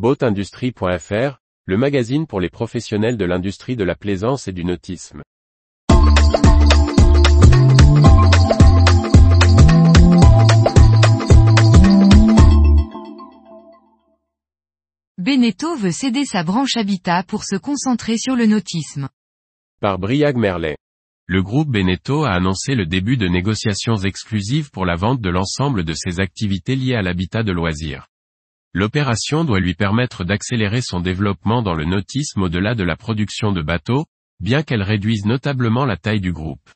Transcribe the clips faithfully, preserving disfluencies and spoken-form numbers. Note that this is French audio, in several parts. boat industry point f r, le magazine pour les professionnels de l'industrie de la plaisance et du nautisme. Beneteau veut céder sa branche Habitat pour se concentrer sur le nautisme. Par Briag Merlet. Le groupe Beneteau a annoncé le début de négociations exclusives pour la vente de l'ensemble de ses activités liées à l'habitat de loisirs. L'opération doit lui permettre d'accélérer son développement dans le nautisme au-delà de la production de bateaux, bien qu'elle réduise notablement la taille du groupe.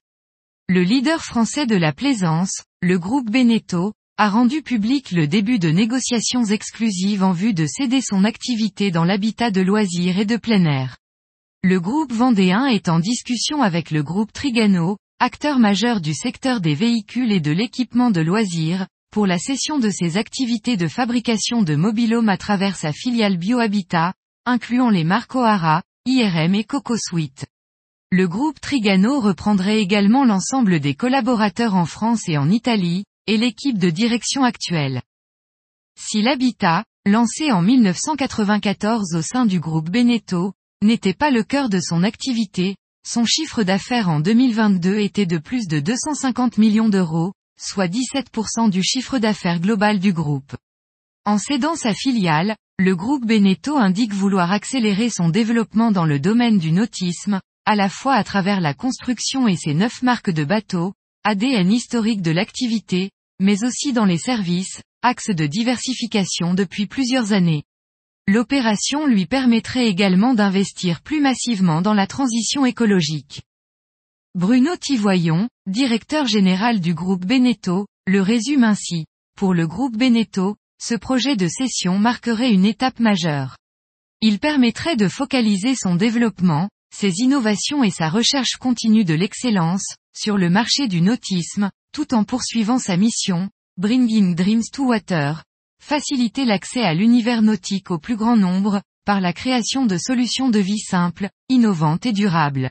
Le leader français de la plaisance, le groupe Beneteau, a rendu public le début de négociations exclusives en vue de céder son activité dans l'habitat de loisirs et de plein air. Le groupe vendéen est en discussion avec le groupe Trigano, acteur majeur du secteur des véhicules et de l'équipement de loisirs, pour la cession de ses activités de fabrication de mobilhomes à travers sa filiale Biohabitat, incluant les marques O'Hara, I R M et Coco Suite. Le groupe Trigano reprendrait également l'ensemble des collaborateurs en France et en Italie, et l'équipe de direction actuelle. Si l'habitat, lancé en mille neuf cent quatre-vingt-quatorze au sein du groupe Beneteau, n'était pas le cœur de son activité, son chiffre d'affaires en deux mille vingt-deux était de plus de deux cent cinquante millions d'euros, soit dix-sept pour cent du chiffre d'affaires global du groupe. En cédant sa filiale, le groupe Beneteau indique vouloir accélérer son développement dans le domaine du nautisme, à la fois à travers la construction et ses neuf marques de bateaux, A D N historique de l'activité, mais aussi dans les services, axe de diversification depuis plusieurs années. L'opération lui permettrait également d'investir plus massivement dans la transition écologique. Bruno Tivoyon, directeur général du groupe Beneteau, le résume ainsi. Pour le groupe Beneteau, ce projet de cession marquerait une étape majeure. Il permettrait de focaliser son développement, ses innovations et sa recherche continue de l'excellence, sur le marché du nautisme, tout en poursuivant sa mission, Bringing Dreams to Water, faciliter l'accès à l'univers nautique au plus grand nombre, par la création de solutions de vie simples, innovantes et durables.